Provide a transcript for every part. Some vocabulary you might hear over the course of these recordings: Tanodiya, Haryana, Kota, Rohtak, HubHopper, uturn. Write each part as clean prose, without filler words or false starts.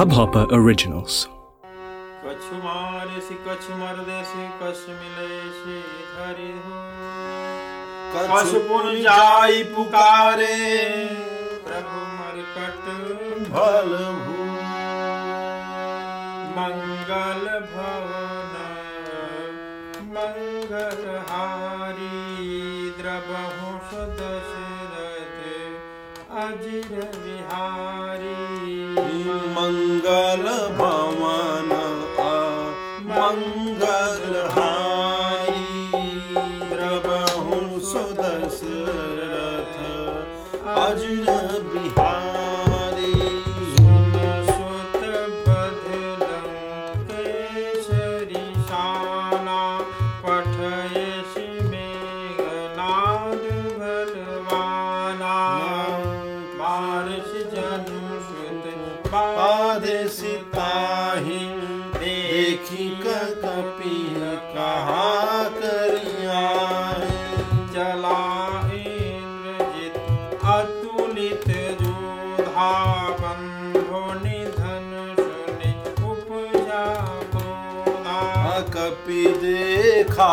Hubhopper originals. कछु मारेसी कछु मरदेसी कछु मिलेसी धरि हो, कछु पुन जाई पुकारे प्रभु मरकट भल हो। मंगल भवन मंगल हारी द्रवहु सदशरथ अजिर विहारी। मंगल भवन मंगल हारी द्रवहु सदशरथ अजिर विहारी। देखी कपिल कहाँ करिया जला इंद्रजित अतुलित जोधा बंधो निधन सुनि उपजा कोधा। कपि देखा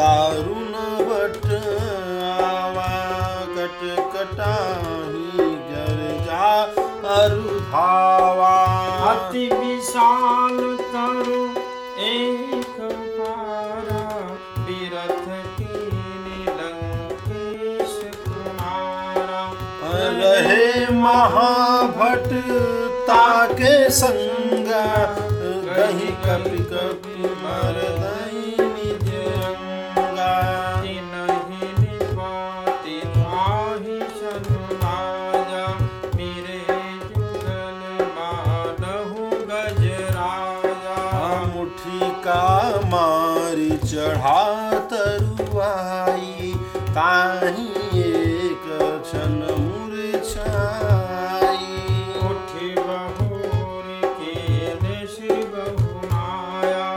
दारुण बट आवा कटकटाही गरजा अरुधावा। अति विशाल तरु एक पारा बिरथ की लंकेश कुमारा। रहे महाभट ताके संग कहीं कपि कपि मरदई निज अंगा। तिनहि निपाति ताहि सनु राजा मेरे का मारी चढ़ा तरुआई ताही एक क्षण मुरझाई। उठे बहोर के देश बहु माया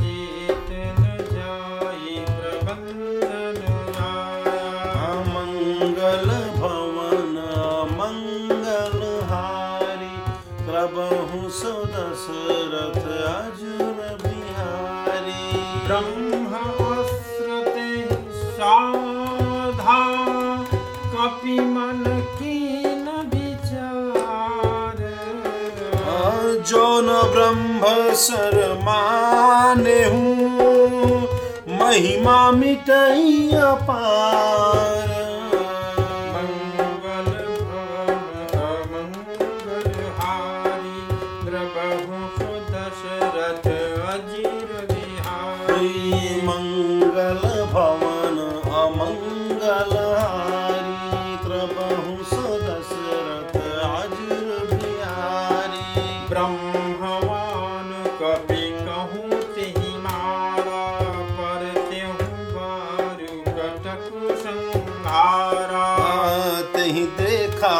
जीत न जाई प्रबंधन आया। मंगल भवन मंगल हारी प्रभु सो दशरथ अजर। ब्रह्म अस्रते साधा कपि मन की न विचार। जो न ब्रह्म शरमाने हूँ महिमा मिटई अपार। मंगल भवन मंगल हारी द्रवहु दशरथ अजिर। मंगल भवन अमंगल हारी द्रवहु सो दशरथ अजिर बिहारी। ब्रह्मवान कपि कहूँ तेहि मारा पर तेहु बारु कटकु संहारा। तेहि देखा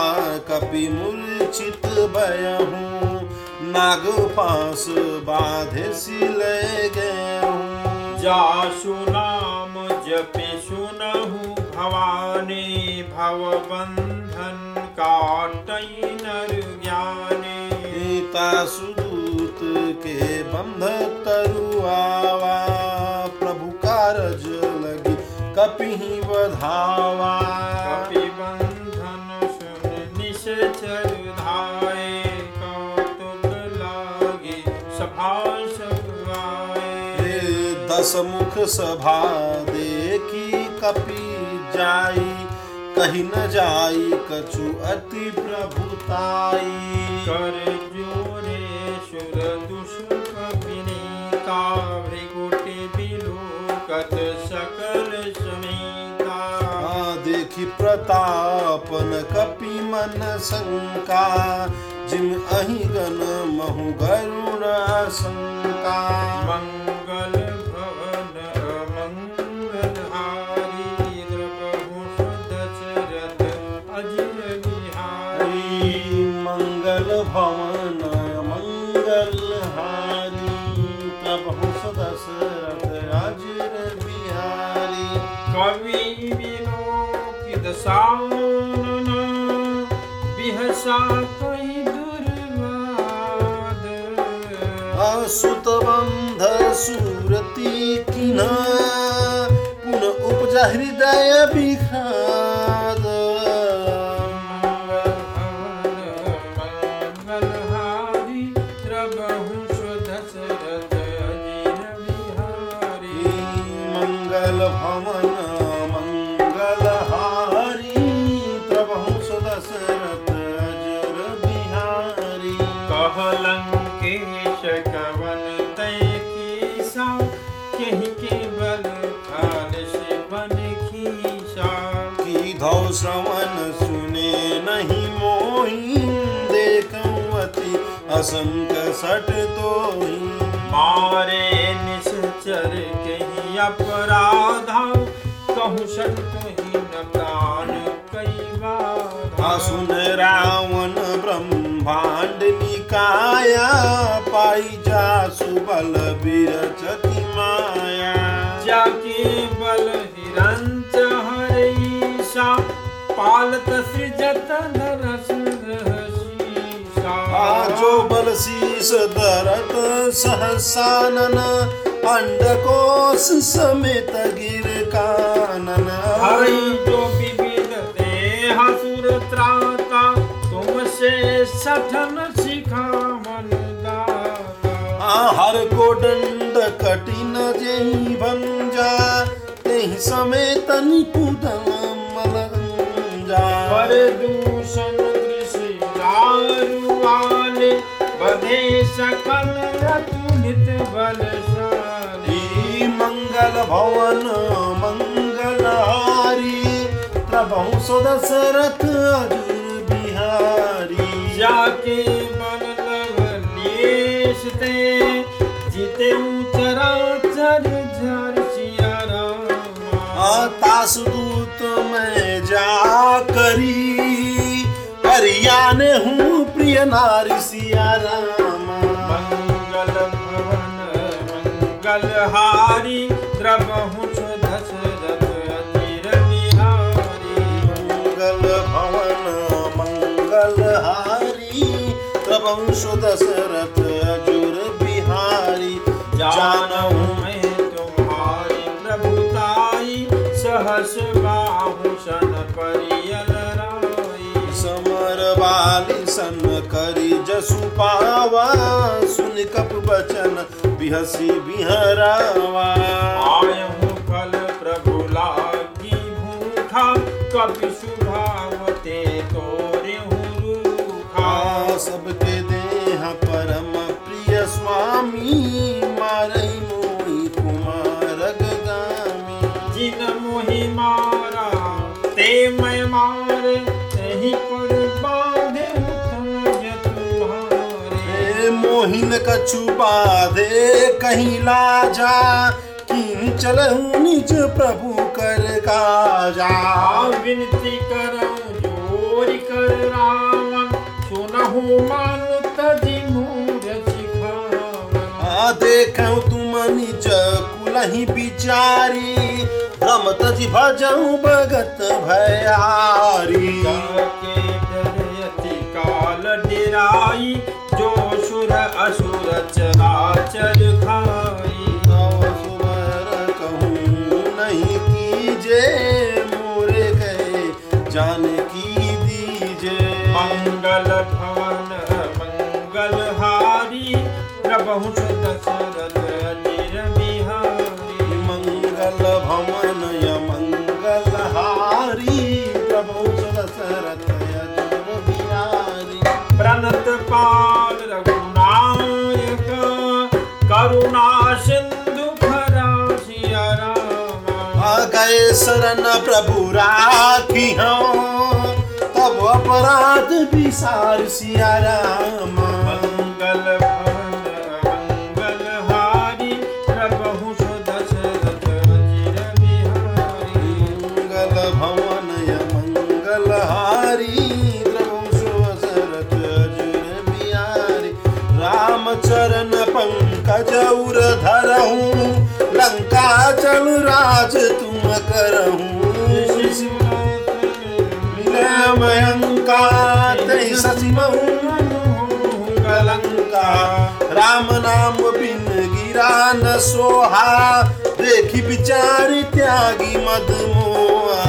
कपि मूर्छित भयहूँ नाग पास बाधे सिले गयहूँ। जासु नाम जपि सुनहु भवानी भव बंधन काटई नर ज्ञानी। तासु दूत के बंध तरुआवा प्रभु कारज लगी कपिहि बधावा। कपि बंधन सुन निश्चर धाये कौतुक लागे सभा दसमुख सभा देखी कपि जाई कहीं न जाई कछु अति प्रभुताई। कर जोरे सुर दुष्ट विनीता भृगुटि बिलोकत सकल समीता। देखी प्रतापन कपि मन शंका जिम अहि गन महु गरुण शंका। मंगल भवन मंगल हारी प्रभु दशरथ अजिर बिहारी। कवि विलोकित सानन बिहसा कोई दुर्वार। सुतबंध सूरती किन्ह पुन उपजा हृदय विखाद मंगल भवन मंगलहारी प्रभु सुदशरथ जर बिहारी कहलंकेश कवन तय की सा कहीं के बल खान से बन खीसा की धौ श्रवण सुने नहीं मोही देखती असंक सट तोही मारे निश्चर कहीं अपराधा कहूँ शत कहीं न प्राण कई बाधा सुन रावण ब्रह्मांड निकाया पाई जा सुबल विरचति माया जाके बल हिरंच हरीशा पालत सृजत नरसिंह जो बल शीस दरत सहसानन अंडकोश समेत गिर कानन हरि जो विविध देह सुर त्राता तुमसे सठन सिखा मन दाता हर को दंड कठिन जेहि भंजा तेहि समेत निपुदन मलंजा प्रदूषण दृषि बधे सकल रतु नित बलशाली मंगल भवन मंगलहारी प्रभु सुदशरथ अजुर बिहारी जाके मन लवलेश ते जीते चराचर झर सिया रामा तासदूत मैं जा करी हरियाने हूँ प्रिय नारी सिया राम मंगल भवन मंगलहारी द्रवहु दशरथ अतिर बिहारी मंगल भवन मंगलहारी द्रवहु दशरथ अजुर बिहारी जानहु मैं तुम्हारी प्रभुताई सहस बाहु सन परियल बालिसन करी जसु पावा सुन कप बचन बिहसी बिहरावा आयहु फल प्रभु लागी भूखा कपि सुभावते तोरेहु रूखा सबके देह परम प्रिय स्वामी मारहि मोहि कुमारग गामी जिन मोहि मारा ते मैं मारे तेहि पर मोहिन कछु बाधे कहीं लाजा किं चलहु निज प्रभु कर काजा विनती करहु जोरि कर रावण सुनहु मान तजि मूर सिखावन देखहु तुम निज कुलहि बिचारी भ्रम तजि भजहु भगत भयारी जाके डरयति काल डेराई जो असुर असुर चराचर खाई सुबर कहूँ नहीं कीजे मोरे कहे जान की दीजे मंगल भवन मंगलहारी प्रभु दशरथ अजिर बिहारी मंगल भवन या मंगलहारी प्रभु दशरथ अजिर बिहारी प्रणत पाल रघुनायक करुणा सिंधु भरा सिया रामा गए शरण प्रभु राखी हम तब अपराध विसार सिया रामा मंगल भवन मंगलहारी प्रभु दशरथ अजिर बिहारी मंगल भवन मंगलहारी चरण पंकज उर धरहूँ लंका चल राज तुम करहूँ मिले मयंका तै सचिमहूँ कलंका राम नाम बिन गिरा न सोहा, देखी विचार त्यागी मद मोहा।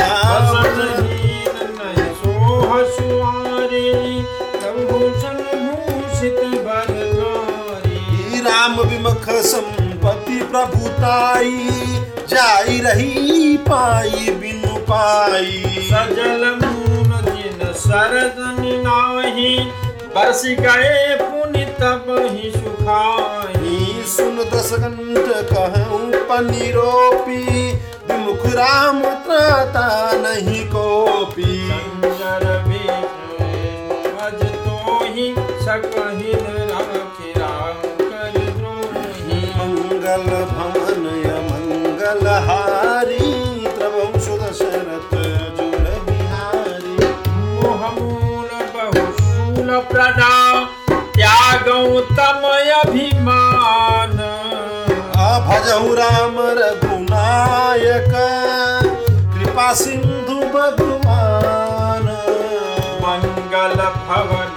राम विमुख संपत्ति प्रभुताई, जाई रही पाई बिनु पाई। सजल मून दिन सरद नाहि, बरस गए पुनि तब ही सुखाई। सुन दसकंठ कहूँ पनिरोपी, विमुख राम त्राता नहीं कोपी। मंगल भवन मंगल हारी, प्रभु सुदशरथ जुल बिहारी। मोह मूल बहुशूल प्रदान, त्यागौं तमय अभिमान। भजहु राम रघुनायक, कृपा सिंधु भगवान। मंगल भवन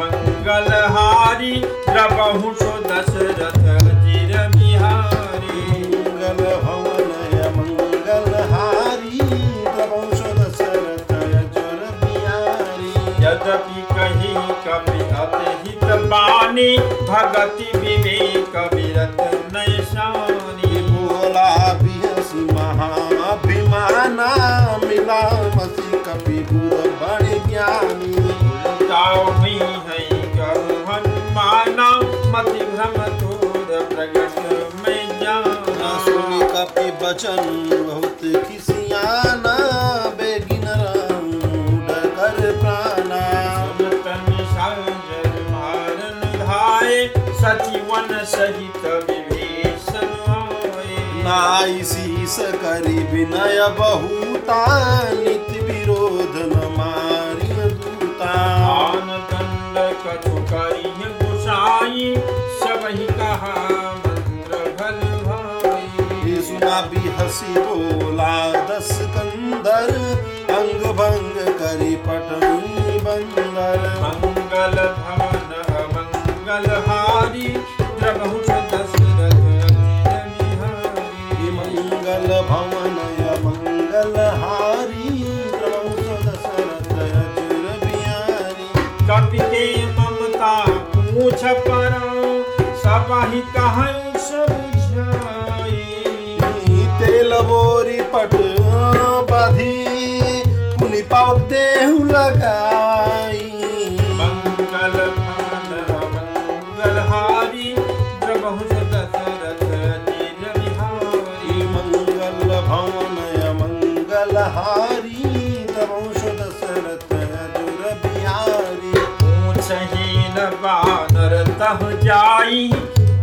मंगल हारी, प्रभु सुदशरथ जिर बिहारी। मंगल भवन मंगल हारी, प्रभु सुदशरथ जिर बिहारी। यद्यपि कहि कपि अतिहित बानी, भगति विवेक विरत नैशानी। बोला बिहसि महाभिमाना, मिला मसि कपि गुर बड़ ज्ञानी। मति भ्रम दूर प्रगट में जाना, सुनि कपि बचन बहुत खिसियाना। बेगिन राम डगर प्राणा, सुनतन संजय मारन धाये, सचिवन सहित विभीषण आये। नाई सीस करि विनय बहुता, नित विरोध न मारिय दूता। आन दंड कछु करिहि गुसाई, सबहि कहा मंत्र भल भाई। सुना बिहसि बोला दस कंदर, अंग भंग करि पटनी बंदर। मंगल भवन मंगल हारी, प्रभु दशरथ बिहारी। मंगल भवन मंगल हारी, प्रभु दशरथ बिहारी। कपिके ममता पूछ पराओ, सब ही कहैं समझाई। तेल बोरी पट बधी, पुनि पाव देहु लगाई। मंगल भवन मंगल हारी, प्रभु दशरथ बिहारी। मंगल भवन मंगल हारी, प्रभु दशरथ बिहारी। पूछहि बानर तह जाई,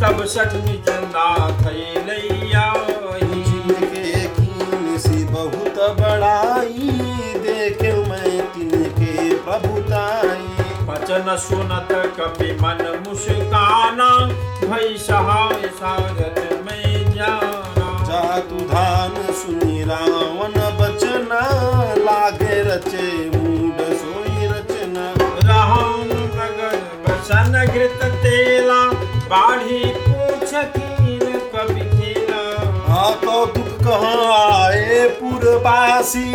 तब सखनी चंदा थई लैया। जिनके कीन सी बहुत बड़ाई, देखे मैं तिनके प्रभुताई। बचन सुनत कपि मन मुस्काना, भई सहाय सागत में जाना। जातु धाम सुनि रावण बचना, लागे रचे मूड सोई रचना। राम सनघृत तेला, बाढ़ी पूछ कीन कवि खेला। कौतुक कहाँ आए पुरवासी,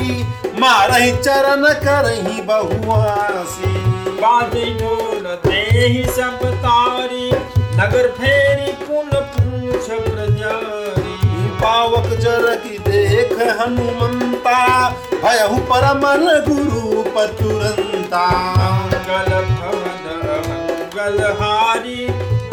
मारहि चरण करहि बहुआसी। बाजे ढोल देहि सब तारी, नगर फेरी पुन पूछ प्रजारी। पावक जरकि देख हनुमंता, भयहु परम गुरु पतुरंता। मंगल भवन मंगल हारी,